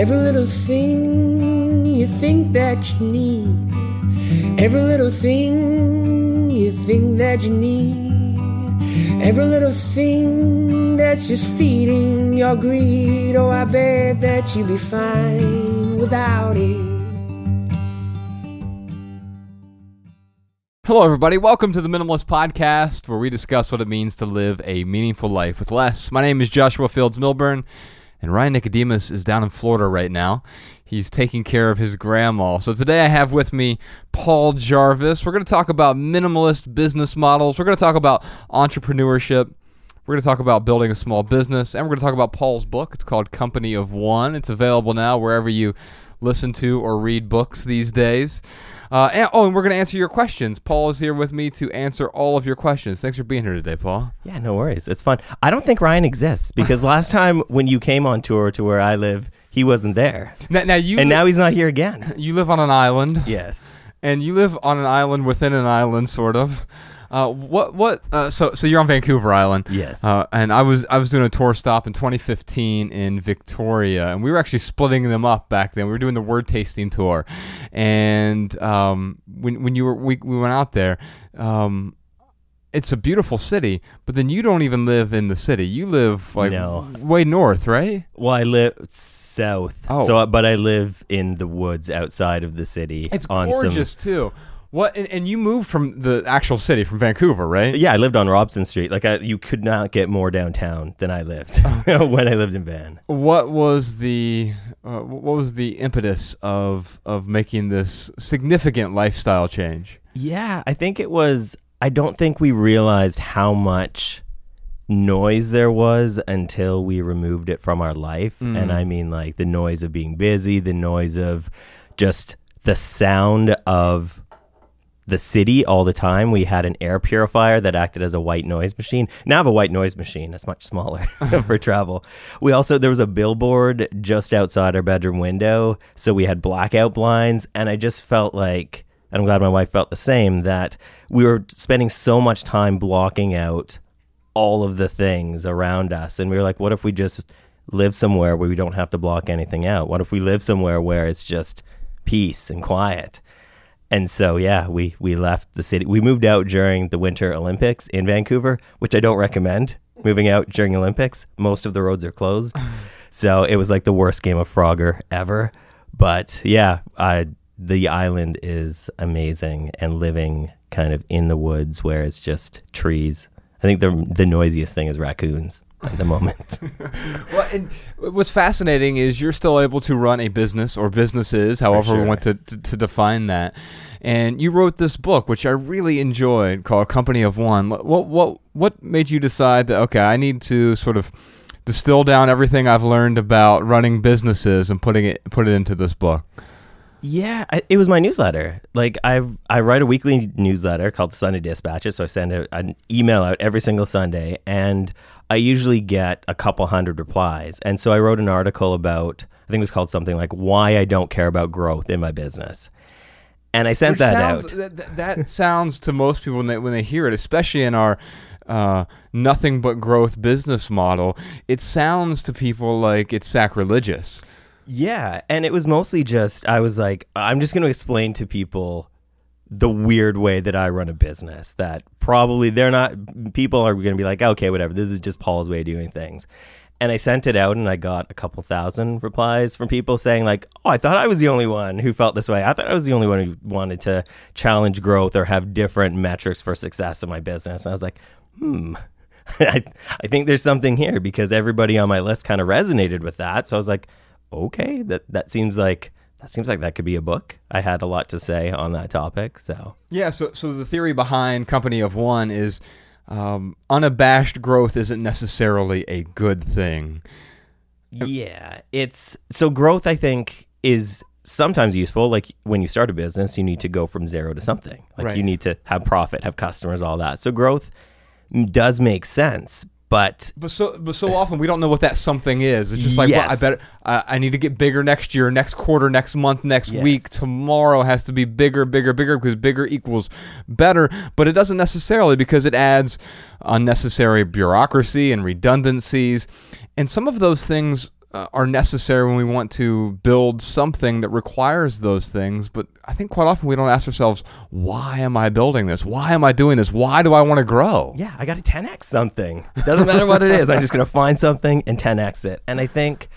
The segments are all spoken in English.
Every little thing you think that you need. Every little thing you think that you need. Every little thing that's just feeding your greed. Oh, I bet that you'll be fine without it. Hello, everybody. Welcome to the Minimalist Podcast, where we discuss what it means to live a meaningful life with less. My name is Joshua Fields Milburn, and Ryan Nicodemus is down in Florida right now. He's taking care of his grandma. So today I have with me Paul Jarvis. We're going to talk about minimalist business models. We're going to talk about entrepreneurship. We're going to talk about building a small business, and we're going to talk about Paul's book. It's called Company of One. It's available now wherever you listen to or read books these days. And we're going to answer your questions. Paul is here with me to answer all of your questions. Thanks for being here today, Paul. Yeah, no worries. It's fun. I don't think Ryan exists because last time when you came on tour to where I live, he wasn't there. Now he's not here again. You live on an island. Yes. And you live on an island within an island, sort of. So you're on Vancouver Island. Yes. And I was doing a tour stop in 2015 in Victoria, and we were actually splitting them up back then. We were doing the word tasting tour, and when we went out there, it's a beautiful city, but then you don't even live in the city. You live way north, right? Well, I live south. Oh. But I live in the woods outside of the city. It's gorgeous too. What and you moved from the actual city, from Vancouver, right? Yeah, I lived on Robson Street. You could not get more downtown than I lived when I lived in Van. What was the impetus of making this significant lifestyle change? Yeah, I think it was. I don't think we realized how much noise there was until we removed it from our life, and I mean the noise of being busy, the noise of just the sound of the city all the time. We had an air purifier that acted as a white noise machine. Now I have a white noise machine that's much smaller for travel. There was a billboard just outside our bedroom window, so we had blackout blinds, and I just felt like, and I'm glad my wife felt the same, that we were spending so much time blocking out all of the things around us, and we were like, what if we just live somewhere where we don't have to block anything out? What if we live somewhere where it's just peace and quiet? And so, yeah, we left the city. We moved out during the Winter Olympics in Vancouver, which I don't recommend, moving out during Olympics. Most of the roads are closed. So it was the worst game of Frogger ever. But yeah, the island is amazing, and living kind of in the woods where it's just trees. I think the noisiest thing is raccoons at the moment. Well, and what's fascinating is you're still able to run a business or businesses, however we want to define that. And you wrote this book, which I really enjoyed, called Company of One. What made you decide that, okay, I need to sort of distill down everything I've learned about running businesses and put it into this book? Yeah, it was my newsletter. I write a weekly newsletter called Sunday Dispatches, so I send an email out every single Sunday, and I usually get a couple hundred replies. And so I wrote an article about, I think it was called something like, why I don't care about growth in my business. And I sent out. That sounds to most people when they hear it, especially in our nothing but growth business model, it sounds to people like it's sacrilegious. Yeah, and it was mostly just, I was like, I'm just going to explain to people the weird way that I run a business that probably people are going to be like, okay, whatever, this is just Paul's way of doing things. And I sent it out, and I got a couple thousand replies from people saying I thought I was the only one who felt this way. I thought I was the only one who wanted to challenge growth or have different metrics for success in my business. And I was like, I think there's something here, because everybody on my list kind of resonated with that. So I was like, okay, that seems like that could be a book. I had a lot to say on that topic, so. Yeah, so the theory behind Company of One is unabashed growth isn't necessarily a good thing. Yeah, growth, I think, is sometimes useful. When you start a business, you need to go from zero to something. Right. You need to have profit, have customers, all that. So growth does make sense. But so often we don't know what that something is. It's just I need to get bigger next year, next quarter, next month, next week. Tomorrow has to be bigger, bigger, bigger, because bigger equals better. But it doesn't necessarily, because it adds unnecessary bureaucracy and redundancies. And some of those things are necessary when we want to build something that requires those things. But I think quite often we don't ask ourselves, why am I building this? Why am I doing this? Why do I want to grow? Yeah, I got to 10X something. It doesn't matter what it is. I'm just going to find something and 10X it. And I think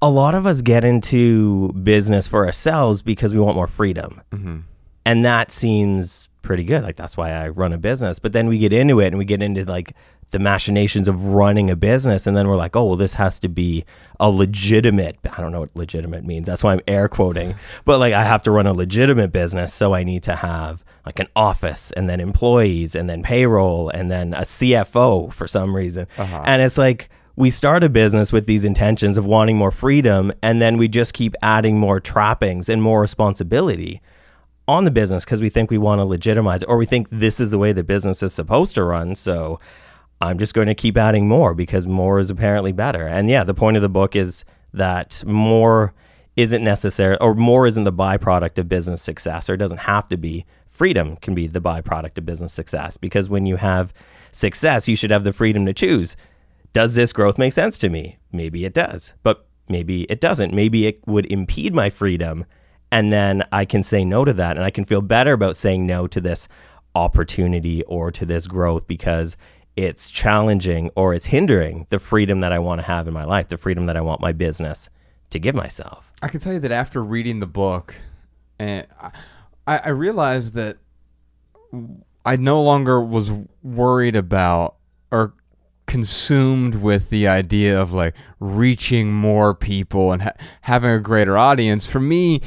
a lot of us get into business for ourselves because we want more freedom. Mm-hmm. And that seems pretty good. Like, that's why I run a business. But then we get into it and we get into like the machinations of running a business. And then we're like, oh, well, this has to be a legitimate, I don't know what legitimate means. That's why I'm air quoting. But like, I have to run a legitimate business. So I need to have like an office and then employees and then payroll and then a CFO for some reason. Uh-huh. And it's like, we start a business with these intentions of wanting more freedom. And then we just keep adding more trappings and more responsibility on the business because we think we want to legitimize it, or we think this is the way the business is supposed to run. So I'm just going to keep adding more because more is apparently better. And yeah, the point of the book is that more isn't necessary, or more isn't the byproduct of business success, or it doesn't have to be. Freedom can be the byproduct of business success, because when you have success, you should have the freedom to choose. Does this growth make sense to me? Maybe it does, but maybe it doesn't. Maybe it would impede my freedom. And then I can say no to that, and I can feel better about saying no to this opportunity or to this growth because it's challenging or it's hindering the freedom that I want to have in my life, the freedom that I want my business to give myself. I can tell you that after reading the book, I realized that I no longer was worried about or consumed with the idea of like reaching more people and having a greater audience. For me,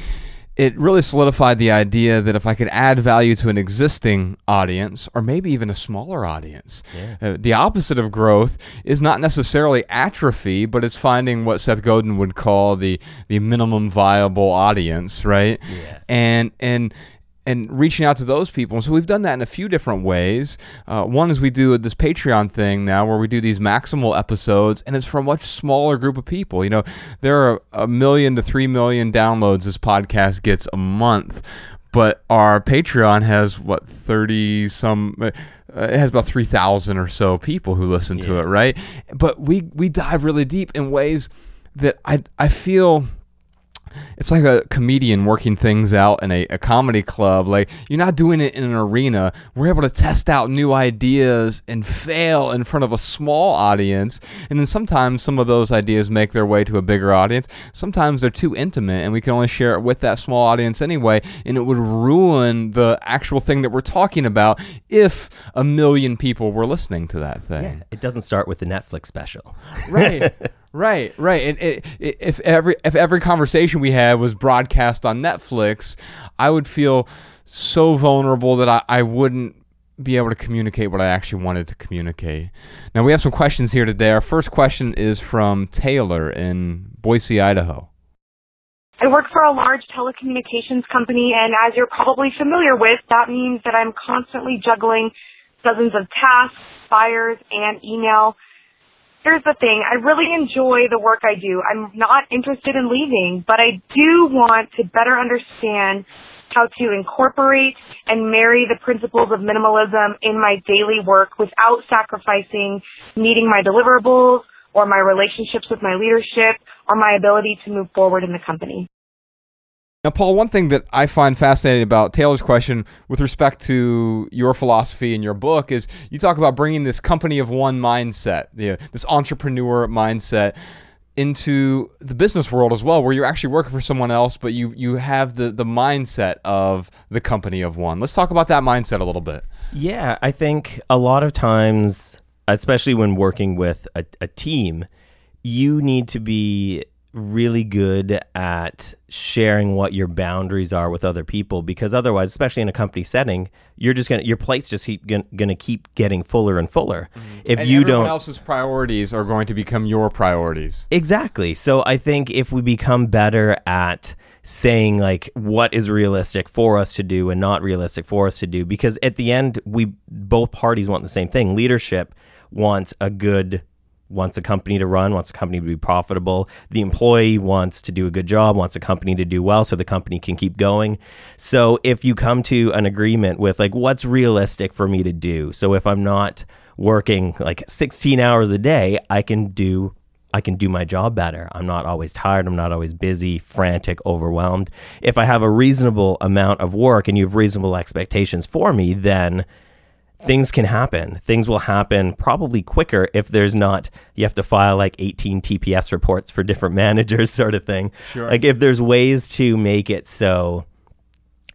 it really solidified the idea that if I could add value to an existing audience, or maybe even a smaller audience, the opposite of growth is not necessarily atrophy, but it's finding what Seth Godin would call the minimum viable audience, right? Yeah. And reaching out to those people. And so we've done that in a few different ways. One is we do this Patreon thing now where we do these maximal episodes, and it's for a much smaller group of people. You know, there are 1 million to 3 million downloads this podcast gets a month, but our Patreon has, what, 30 some... it has about 3,000 or so people who listen to it, right? But we dive really deep in ways that I feel... It's like a comedian working things out in a comedy club. Like, you're not doing it in an arena. We're able to test out new ideas and fail in front of a small audience. And then sometimes some of those ideas make their way to a bigger audience. Sometimes they're too intimate and we can only share it with that small audience anyway. And it would ruin the actual thing that we're talking about if 1 million people were listening to that thing. Yeah, it doesn't start with the Netflix special. Right. Right. And if every conversation we had was broadcast on Netflix, I would feel so vulnerable that I wouldn't be able to communicate what I actually wanted to communicate. Now, we have some questions here today. Our first question is from Taylor in Boise, Idaho. I work for a large telecommunications company, and as you're probably familiar with, that means that I'm constantly juggling dozens of tasks, fires, and email. Here's the thing. I really enjoy the work I do. I'm not interested in leaving, but I do want to better understand how to incorporate and marry the principles of minimalism in my daily work without sacrificing meeting my deliverables or my relationships with my leadership or my ability to move forward in the company. Now, Paul, one thing that I find fascinating about Taylor's question with respect to your philosophy and your book is you talk about bringing this company of one mindset, this entrepreneur mindset, into the business world as well, where you're actually working for someone else, but you have the mindset of the company of one. Let's talk about that mindset a little bit. Yeah, I think a lot of times, especially when working with a team, you need to be really good at sharing what your boundaries are with other people, because otherwise, especially in a company setting, your plate's just gonna keep getting fuller and fuller. Mm-hmm. Everyone else's priorities are going to become your priorities. Exactly. So I think if we become better at saying like what is realistic for us to do and not realistic for us to do, because at the end, both parties want the same thing. Leadership wants a company to run, wants a company to be profitable. The employee wants to do a good job, wants a company to do well so the company can keep going. So if you come to an agreement with like, what's realistic for me to do? So if I'm not working like 16 hours a day, I can do I can do my job better. I'm not always tired. I'm not always busy, frantic, overwhelmed. If I have a reasonable amount of work and you have reasonable expectations for me, then things can happen. Things will happen probably quicker if there's not, you have to file like 18 TPS reports for different managers sort of thing. Sure. Like if there's ways to make it so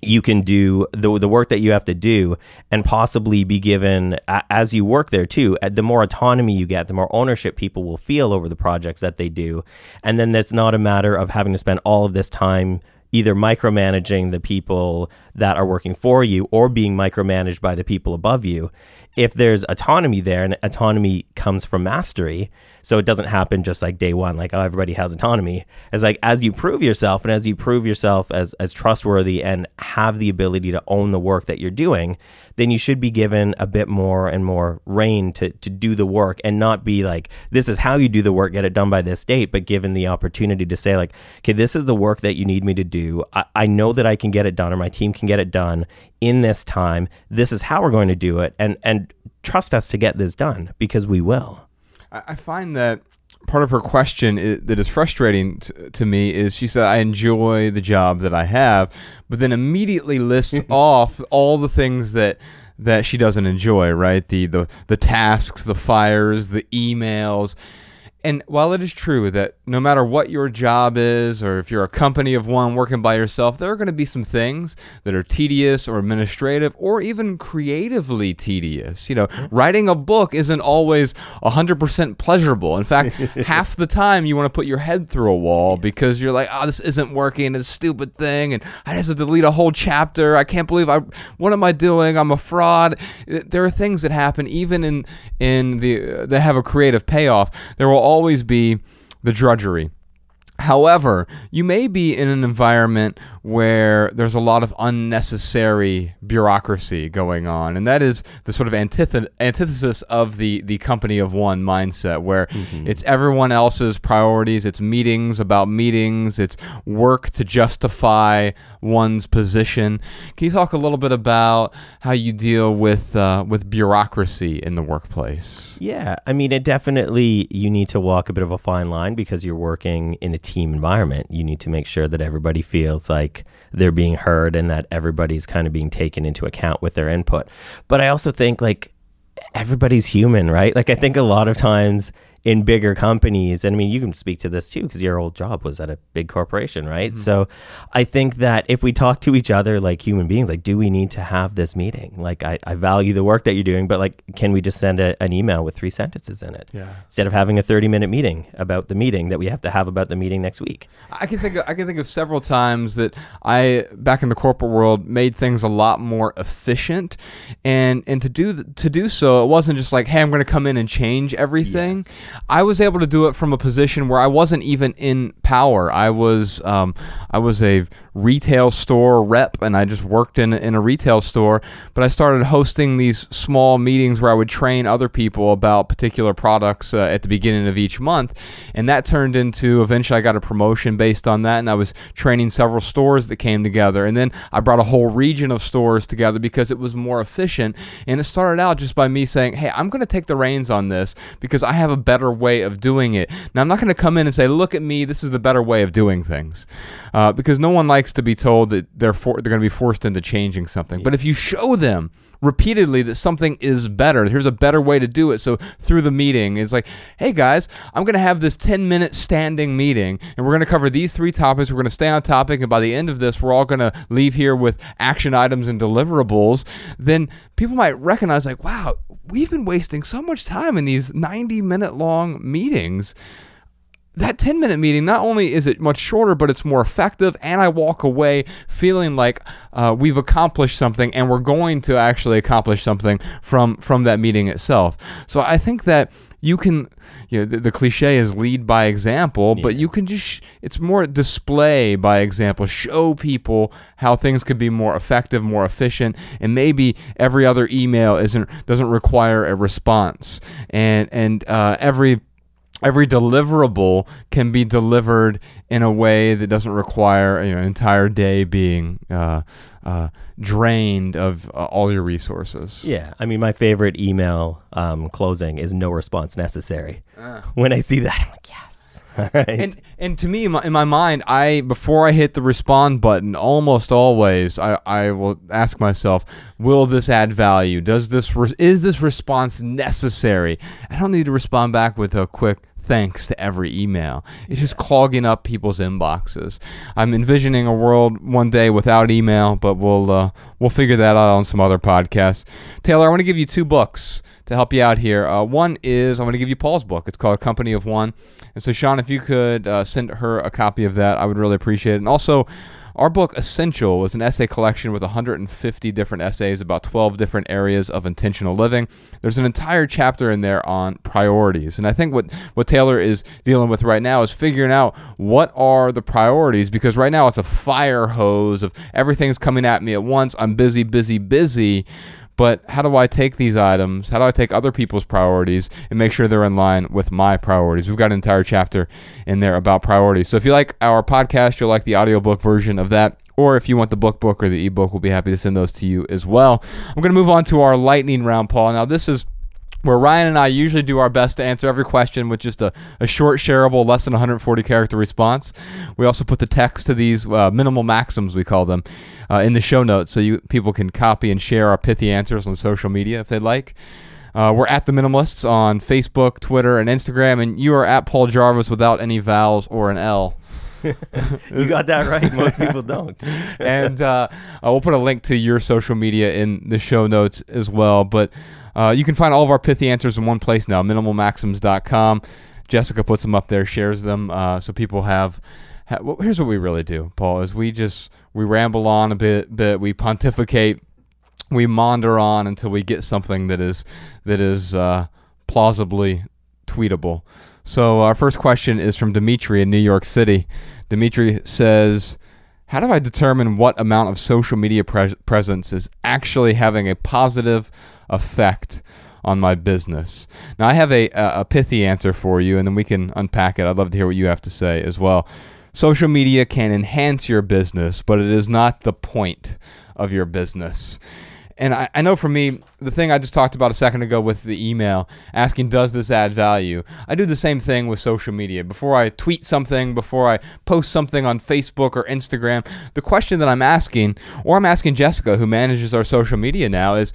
you can do the work that you have to do and possibly be given, as you work there too, the more autonomy you get, the more ownership people will feel over the projects that they do. And then that's not a matter of having to spend all of this time either micromanaging the people that are working for you or being micromanaged by the people above you. If there's autonomy there, and autonomy comes from mastery, so it doesn't happen just like day one, like, oh, everybody has autonomy. It's like, as you prove yourself and as you prove yourself as trustworthy and have the ability to own the work that you're doing, then you should be given a bit more and more rein to do the work and not be like, this is how you do the work, get it done by this date, but given the opportunity to say like, okay, this is the work that you need me to do. I know that I can get it done or my team can get it done in this time. This is how we're going to do it. And trust us to get this done because we will. I find that part of her question that is frustrating to me is she said, I enjoy the job that I have, but then immediately lists off all the things that she doesn't enjoy, right? The tasks, the fires, the emails. And while it is true that no matter what your job is, or if you're a company of one working by yourself, there are going to be some things that are tedious or administrative or even creatively tedious. You know, writing a book isn't always 100% pleasurable. In fact, half the time you want to put your head through a wall because you're like, oh, this isn't working, it's a stupid thing, and I have to delete a whole chapter. I can't believe what am I doing? I'm a fraud. There are things that happen even in that have a creative payoff. There will always be the drudgery. However, you may be in an environment where there's a lot of unnecessary bureaucracy going on, and that is the sort of antithesis of the company of one mindset, where it's everyone else's priorities, it's meetings about meetings, it's work to justify one's position. Can you talk a little bit about how you deal with bureaucracy in the workplace? Yeah, I mean, it definitely, you need to walk a bit of a fine line because you're working in a team environment. You need to make sure that everybody feels like they're being heard and that everybody's kind of being taken into account with their input. But I also think like everybody's human, right? Like I think a lot of times in bigger companies, and I mean, you can speak to this too, because your old job was at a big corporation, right? Mm-hmm. So I think that if we talk to each other like human beings, like, do we need to have this meeting? Like, I value the work that you're doing, but like, can we just send an email with 3 sentences in it? Yeah. Instead of having a 30-minute meeting about the meeting that we have to have about the meeting next week. I can think of several times that I, back in the corporate world, made things a lot more efficient. And to do so, it wasn't just like, hey, I'm going to come in and change everything. Yes. I was able to do it from a position where I wasn't even in power. I was a retail store rep, and I just worked in a retail store. But I started hosting these small meetings where I would train other people about particular products at the beginning of each month, and that turned into eventually I got a promotion based on that, and I was training several stores that came together, and then I brought a whole region of stores together because it was more efficient. And it started out just by me saying, "Hey, I'm going to take the reins on this because I have a better way of doing it." Now, I'm not going to come in and say, look at me, this is the better way of doing things, because no one likes to be told that they're going to be forced into changing something. Yeah. But if you show them repeatedly that something is better, here's a better way to do it. So through the meeting, it's like, hey guys, I'm going to have this 10-minute standing meeting, and we're going to cover these 3 topics. We're going to stay on topic, and by the end of this, we're all going to leave here with action items and deliverables. Then people might recognize, like, wow, we've been wasting so much time in these 90-minute long meetings. That 10-minute meeting, not only is it much shorter, but it's more effective, and I walk away feeling like we've accomplished something, and we're going to actually accomplish something from that meeting itself. So I think that you can, you know, the cliche is lead by example, but you can just, it's more display by example, show people how things could be more effective, more efficient, and maybe every other email doesn't require a response, and every deliverable can be delivered in a way that doesn't require an entire day being drained of all your resources. Yeah. I mean, my favorite email closing is no response necessary. When I see that, I'm like, yes. All right. And to me, in my mind, before I hit the respond button, almost always, I will ask myself, will this add value? Is this response necessary? I don't need to respond back with a quick thanks to every email. It's just clogging up people's inboxes. I'm envisioning a world one day without email, but we'll figure that out on some other podcasts. Taylor, I want to give you two books to help you out here. One is, I want to give you Paul's book. It's called Company of One. And so, Sean, if you could send her a copy of that, I would really appreciate it. And also, our book, Essential, was an essay collection with 150 different essays about 12 different areas of intentional living. There's an entire chapter in there on priorities. And I think what Taylor is dealing with right now is figuring out what are the priorities, because right now it's a fire hose of everything's coming at me at once. I'm busy, busy, busy. But how do I take these items? How do I take other people's priorities and make sure they're in line with my priorities? We've got an entire chapter in there about priorities. So if you like our podcast, you'll like the audiobook version of that. Or if you want the book or the ebook, we'll be happy to send those to you as well. I'm going to move on to our lightning round, Paul. Now, this is where Ryan and I usually do our best to answer every question with just a short, shareable, less than 140-character response. We also put the text to these minimal maxims, we call them, in the show notes, so people can copy and share our pithy answers on social media if they'd like. We're at The Minimalists on Facebook, Twitter, and Instagram, and you are at Paul Jarvis without any vowels or an L. You got that right. Most people don't. And we'll put a link to your social media in the show notes as well, but you can find all of our pithy answers in one place now, minimalmaxims.com. Jessica puts them up there, shares them, so people have... here's what we really do, Paul, is we ramble on a bit, we pontificate, we maunder on until we get something that is plausibly tweetable. So our first question is from Dimitri in New York City. Dimitri says... How do I determine what amount of social media presence is actually having a positive effect on my business? Now, I have a pithy answer for you, and then we can unpack it. I'd love to hear what you have to say as well. Social media can enhance your business, but it is not the point of your business. And I know for me, the thing I just talked about a second ago with the email, asking, does this add value? I do the same thing with social media. Before I tweet something, before I post something on Facebook or Instagram, the question that I'm asking, or I'm asking Jessica, who manages our social media now, is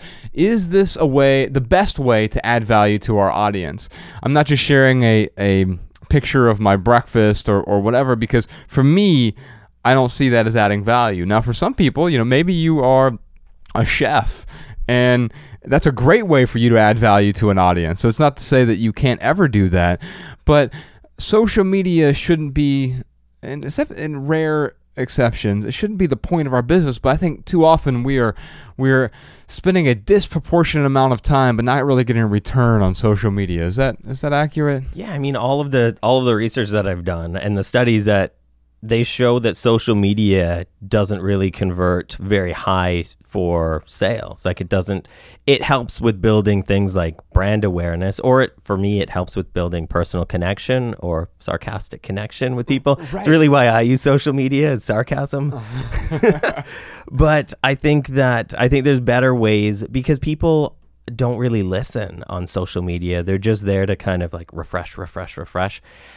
this the best way to add value to our audience? I'm not just sharing a picture of my breakfast or whatever, because for me, I don't see that as adding value. Now, for some people, maybe you are a chef, and that's a great way for you to add value to an audience. So it's not to say that you can't ever do that, but social media shouldn't be, and except in rare exceptions, it shouldn't be the point of our business. But I think too often we're spending a disproportionate amount of time, but not really getting a return on social media. Is that accurate? Yeah, I mean, all of the research that I've done and the studies that they show that social media doesn't really convert very high for sales. Like it doesn't, it helps with building things like brand awareness, or for me, it helps with building personal connection or sarcastic connection with people. Right. It's really why I use social media, is sarcasm. Oh. But I think there's better ways, because people don't really listen on social media. They're just there to kind of like refresh.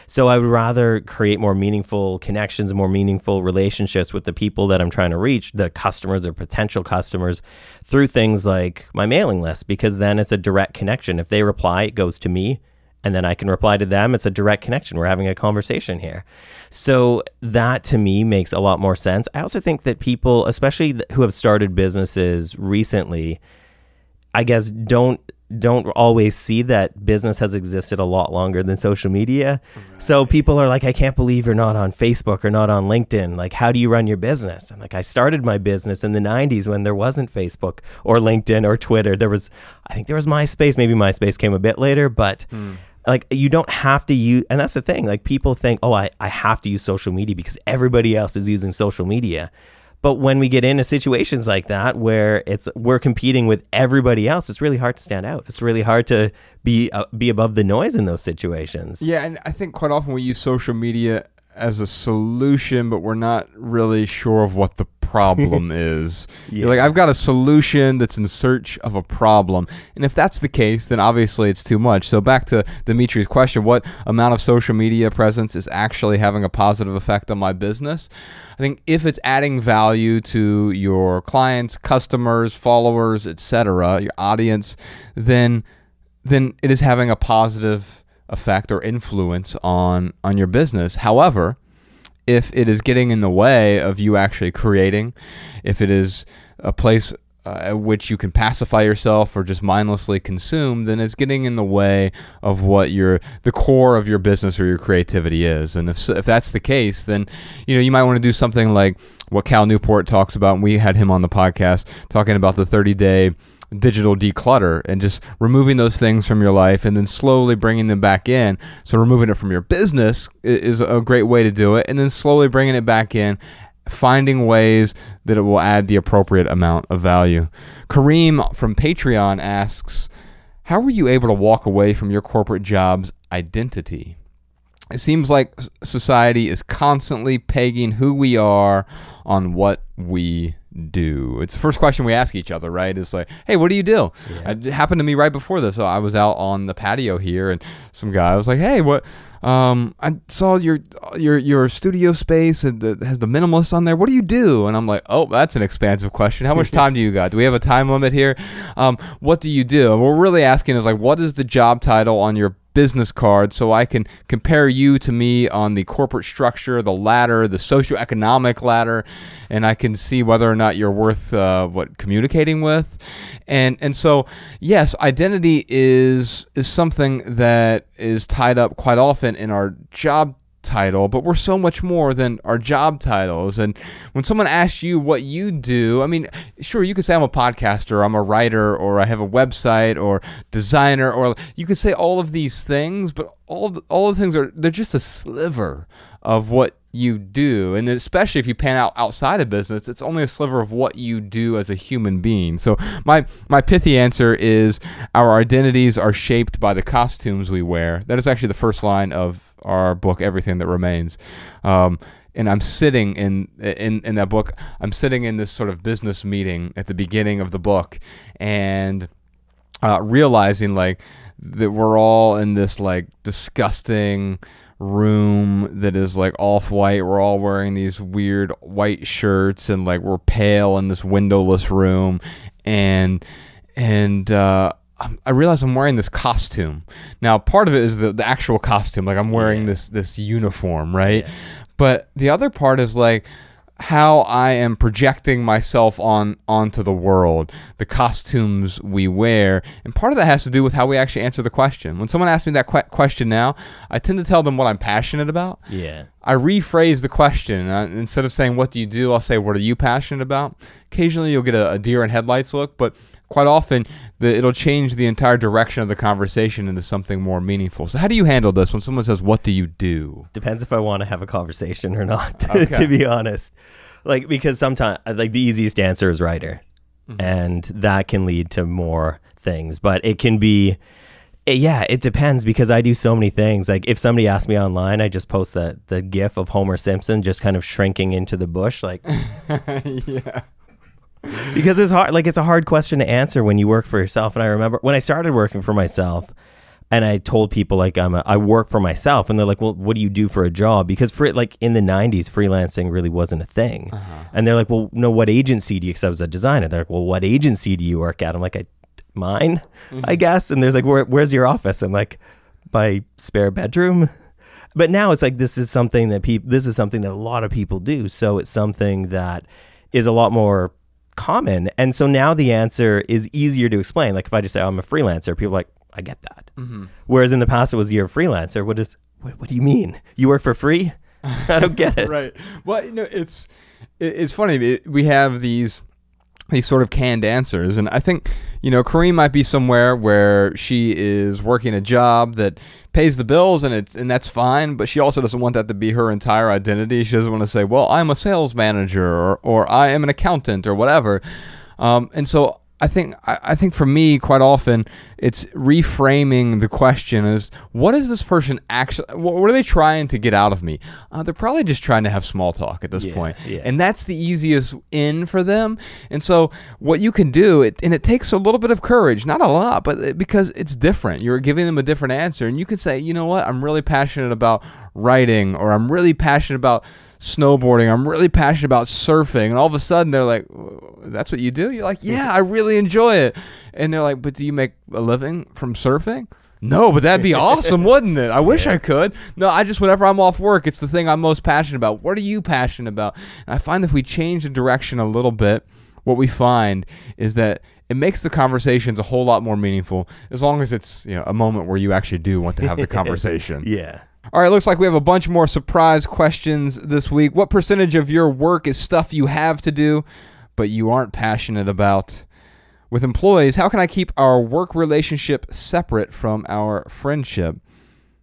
So I would rather create more meaningful connections, more meaningful relationships with the people that I'm trying to reach, the customers or potential customers, through things like my mailing list, because then it's a direct connection. If they reply, it goes to me, and then I can reply to them. It's a direct connection. We're having a conversation here. So that to me makes a lot more sense. I also think that people, especially who have started businesses recently, I guess don't always see that business has existed a lot longer than social media. Right. So people are like, I can't believe you're not on Facebook or not on LinkedIn. Like, how do you run your business? I'm like, I started my business in the 90s when there wasn't Facebook or LinkedIn or Twitter. I think there was MySpace. Maybe MySpace came a bit later, but like you don't have to use, and that's the thing. Like people think, oh, I have to use social media because everybody else is using social media. But when we get into situations like that where we're competing with everybody else, it's really hard to stand out. It's really hard to be above the noise in those situations. Yeah, and I think quite often we use social media as a solution, but we're not really sure of what the problem is. Yeah. You're like, I've got a solution that's in search of a problem. And if that's the case, then obviously it's too much. So back to Dimitri's question, what amount of social media presence is actually having a positive effect on my business? I think if it's adding value to your clients, customers, followers, etc., your audience, then it is having a positive effect or influence on your business. However, if it is getting in the way of you actually creating, if it is a place at which you can pacify yourself or just mindlessly consume, then it's getting in the way of what the core of your business or your creativity is. And if that's the case, then you might want to do something like what Cal Newport talks about, and we had him on the podcast talking about the 30-day digital declutter and just removing those things from your life and then slowly bringing them back in. So removing it from your business is a great way to do it, and then slowly bringing it back in, finding ways that it will add the appropriate amount of value. Kareem from Patreon asks, how were you able to walk away from your corporate job's identity? It seems like society is constantly pegging who we are on what we do. It's the first question we ask each other, right? It's like, hey, what do you do? Yeah. It happened to me right before this. So I was out on the patio here, and some guy was like, hey, what? I saw your studio space and has the Minimalist on there. What do you do? And I'm like, oh, that's an expansive question. How much time do you got? Do we have a time limit here? What do you do? And what we're really asking is, like, what is the job title on your business card, so I can compare you to me on the corporate structure, the ladder, the socioeconomic ladder, and I can see whether or not you're worth communicating with. And so, yes, identity is something that is tied up quite often in our job title, but we're so much more than our job titles. And when someone asks you what you do, I mean, sure, you could say I'm a podcaster, I'm a writer, or I have a website, or designer, or you could say all of these things, but all the things they're just a sliver of what you do. And especially if you pan out outside of business, it's only a sliver of what you do as a human being. So my pithy answer is, our identities are shaped by the costumes we wear. That is actually the first line of our book, Everything That Remains. And I'm sitting in that book, I'm sitting in this sort of business meeting at the beginning of the book, and realizing like that we're all in this like disgusting room that is like off-white. We're all wearing these weird white shirts, and like we're pale in this windowless room, and I realize I'm wearing this costume. Now, part of it is the actual costume, like I'm wearing this uniform, right? Yeah. But the other part is like how I am projecting myself onto the world, the costumes we wear. And part of that has to do with how we actually answer the question. When someone asks me that question now, I tend to tell them what I'm passionate about. Yeah. I rephrase the question. Instead of saying, what do you do? I'll say, what are you passionate about? Occasionally you'll get a deer in headlights look, but quite often it'll change the entire direction of the conversation into something more meaningful. So how do you handle this when someone says, what do you do? Depends if I want to have a conversation or not, to be honest. Like, because sometimes like the easiest answer is writer, and that can lead to more things, but it can be, it depends, because I do so many things. Like if somebody asks me online, I just post the gif of Homer Simpson just kind of shrinking into the bush. Like, yeah. Because it's hard, like it's a hard question to answer when you work for yourself. And I remember when I started working for myself, and I told people like I work for myself, and they're like, well, what do you do for a job? Because for like in the 90s, freelancing really wasn't a thing. Uh-huh. And they're like, well, no, what agency do you? Because I was a designer. They're like, well, what agency do you work at? I'm like, mine, I guess. And there's like, where's your office? I'm like, my spare bedroom. But now it's like this is something that a lot of people do. So it's something that is a lot more common, and so now the answer is easier to explain. Like if I just say, oh, I'm a freelancer, people are like, I get that. Whereas in the past it was, you're a freelancer, what do you mean, you work for free? I don't get it. Right. Well, it's funny, we have these sort of canned answers, and I think Kareem might be somewhere where she is working a job that pays the bills, and that's fine, but she also doesn't want that to be her entire identity. She doesn't want to say, well, I'm a sales manager, or I am an accountant, or whatever. And so I think for me, quite often, it's reframing the question as, what is this person actually, what are they trying to get out of me? They're probably just trying to have small talk at this point. Yeah. And that's the easiest in for them. And so what you can do, it takes a little bit of courage, not a lot, but because it's different. You're giving them a different answer. And you can say, you know what, I'm really passionate about writing, or I'm really passionate about snowboarding, I'm really passionate about surfing. And all of a sudden they're like, that's what you do? You're like, yeah, I really enjoy it. And they're like, but do you make a living from surfing? No, but that'd be awesome, wouldn't it? I wish I could. No, I just, whenever I'm off work, it's the thing I'm most passionate about. What are you passionate about? And I find if we change the direction a little bit, what we find is that it makes the conversations a whole lot more meaningful, as long as it's, you know, a moment where you actually do want to have the conversation. Yeah. All right, looks like we have a bunch more surprise questions this week. What percentage of your work is stuff you have to do, but you aren't passionate about? With employees, how can I keep our work relationship separate from our friendship?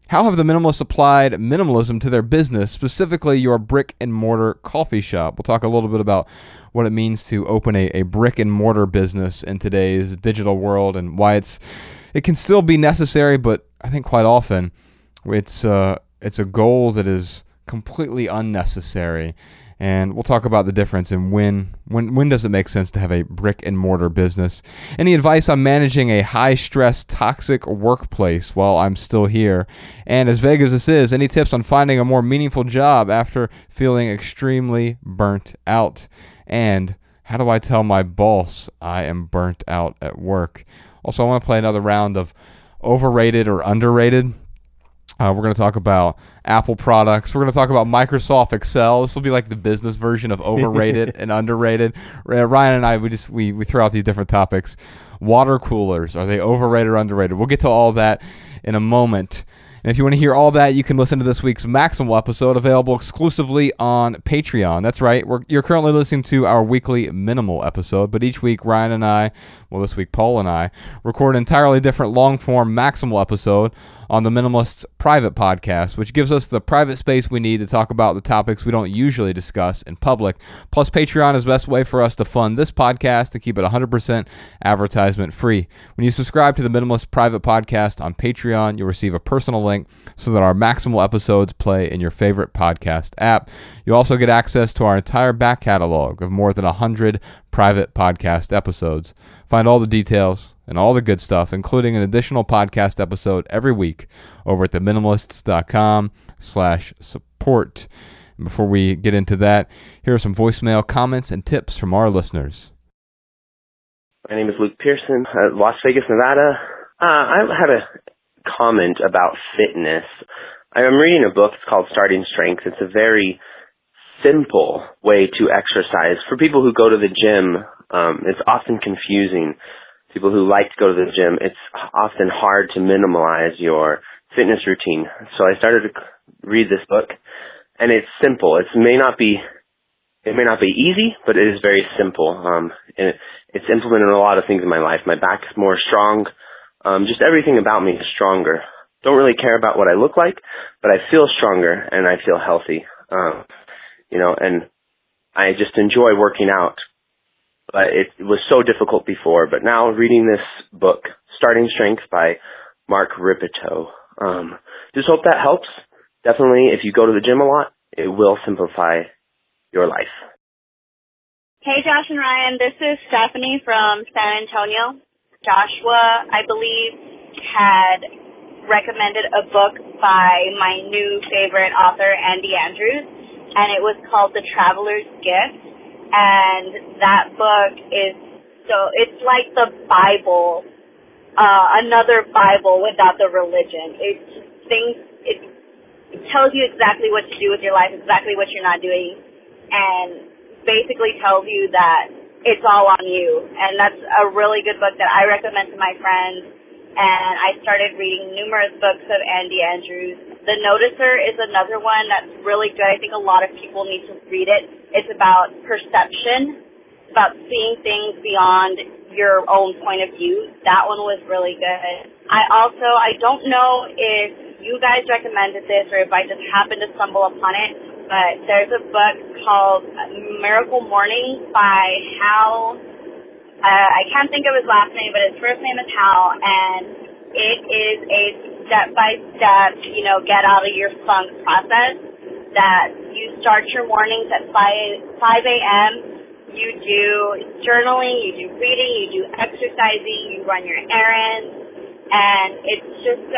How have the minimalists applied minimalism to their business, specifically your brick and mortar coffee shop? We'll talk a little bit about what it means to open a brick and mortar business in today's digital world, and why it can still be necessary, but I think quite often it's a goal that is completely unnecessary. And we'll talk about the difference in when does it make sense to have a brick and mortar business. Any advice on managing a high-stress, toxic workplace while I'm still here? And as vague as this is, any tips on finding a more meaningful job after feeling extremely burnt out? And how do I tell my boss I am burnt out at work? Also, I want to play another round of overrated or underrated. We're going to talk about Apple products. We're going to talk about Microsoft Excel. This will be like the business version of overrated and underrated. Ryan and I, we throw out these different topics. Water coolers, are they overrated or underrated? We'll get to all that in a moment. And if you want to hear all that, you can listen to this week's Maximal episode, available exclusively on Patreon. That's right. You're currently listening to our weekly Minimal episode, but each week Ryan and I, well, this week Paul and I, record an entirely different long-form Maximal episode on the Minimalist's private podcast, which gives us the private space we need to talk about the topics we don't usually discuss in public. Plus, Patreon is the best way for us to fund this podcast to keep it 100% advertisement-free. When you subscribe to the Minimalist private podcast on Patreon, you'll receive a personal link so that our Maximal episodes play in your favorite podcast app. You'll also get access to our entire back catalog of more than 100 private podcast episodes. Find all the details and all the good stuff, including an additional podcast episode every week, over at theminimalists.com/support. And before we get into that, here are some voicemail comments and tips from our listeners. My name is Luke Pearson, Las Vegas, Nevada. I had a comment about fitness. I'm reading a book. It's called Starting Strength. It's a very simple way to exercise. For people who go to the gym, it's often confusing. People who like to go to the gym, it's often hard to minimalize your fitness routine. So I started to read this book, and it's simple. It may not be easy, but it is very simple. And it's implemented a lot of things in my life. My back is more strong. Just everything about me is stronger. Don't really care about what I look like, but I feel stronger and I feel healthy. And I just enjoy working out. But it was so difficult before. But now reading this book, Starting Strength by Mark Rippetoe. Just hope that helps. Definitely, if you go to the gym a lot, it will simplify your life. Hey, Josh and Ryan. This is Stephanie from San Antonio. Joshua, I believe, had recommended a book by my new favorite author, Andy Andrews, and it was called The Traveler's Gift. And that book it's like the Bible, another Bible without the religion. It tells you exactly what to do with your life, exactly what you're not doing, and basically tells you that it's all on you. And that's a really good book that I recommend to my friends. And I started reading numerous books of Andy Andrews. The Noticer is another one that's really good. I think a lot of people need to read it. It's about perception, it's about seeing things beyond your own point of view. That one was really good. I don't know if you guys recommended this or if I just happened to stumble upon it, but there's a book called Miracle Morning by Hal, I can't think of his last name, but his first name is Hal, and it is a step-by-step, get-out-of-your-funk process that you start your mornings at 5 a.m., you do journaling, you do reading, you do exercising, you run your errands, and it's just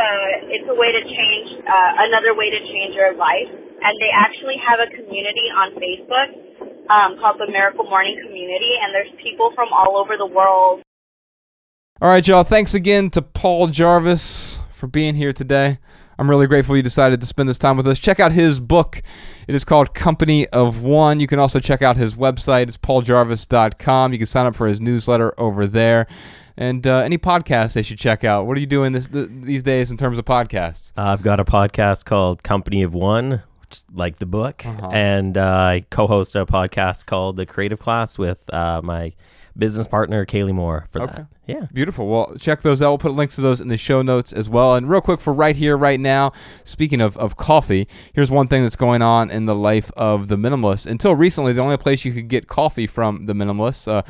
it's a way to change, another way to change your life. And they actually have a community on Facebook called the Miracle Morning Community, and there's people from all over the world. All right, y'all. Thanks again to Paul Jarvis for being here today. I'm really grateful you decided to spend this time with us. Check out his book. It is called Company of One. You can also check out his website. It's pauljarvis.com. You can sign up for his newsletter over there. And any podcasts they should check out. What are you doing these days in terms of podcasts? I've got a podcast called Company of One, which is like the book. Uh-huh. And I co-host a podcast called The Creative Class with my business partner, Kaylee Moore, for that. Yeah. Beautiful. Well, check those out. We'll put links to those in the show notes as well. And real quick for right here, right now, speaking of coffee, here's one thing that's going on in the life of The Minimalist. Until recently, the only place you could get coffee from The Minimalist,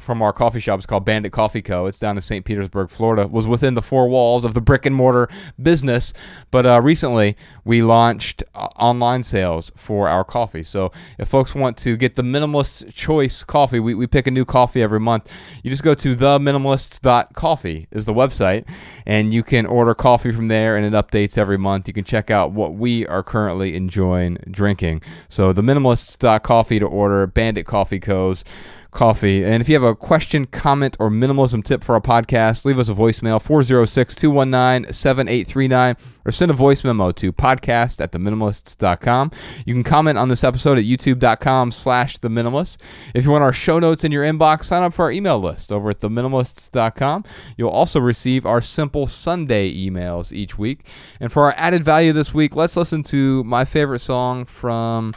from our coffee shop, it's called Bandit Coffee Co. It's down in St. Petersburg, Florida, was within the four walls of the brick and mortar business. But recently, we launched online sales for our coffee. So if folks want to get the Minimalist Choice coffee, we pick a new coffee every month. You just go to theminimalists.coffee is the website, and you can order coffee from there, and it updates every month. You can check out what we are currently enjoying drinking. So theminimalists.coffee to order Bandit Coffee Co.'s coffee. And if you have a question, comment, or minimalism tip for our podcast, leave us a voicemail, 406-219-7839, or send a voice memo to podcast@theminimalists.com. You can comment on this episode at youtube.com/theminimalists. If you want our show notes in your inbox, sign up for our email list over at theminimalists.com. You'll also receive our Simple Sunday emails each week. And for our added value this week, let's listen to my favorite song from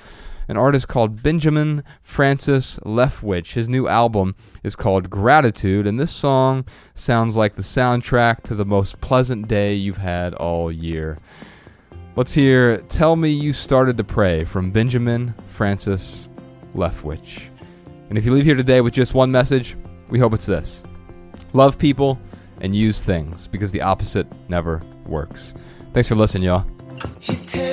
an artist called Benjamin Francis Leftwich. His new album is called Gratitude, and this song sounds like the soundtrack to the most pleasant day you've had all year. Let's hear Tell Me You Started to Pray from Benjamin Francis Leftwich. And if you leave here today with just one message, we hope it's this: love people and use things, because the opposite never works. Thanks for listening, y'all.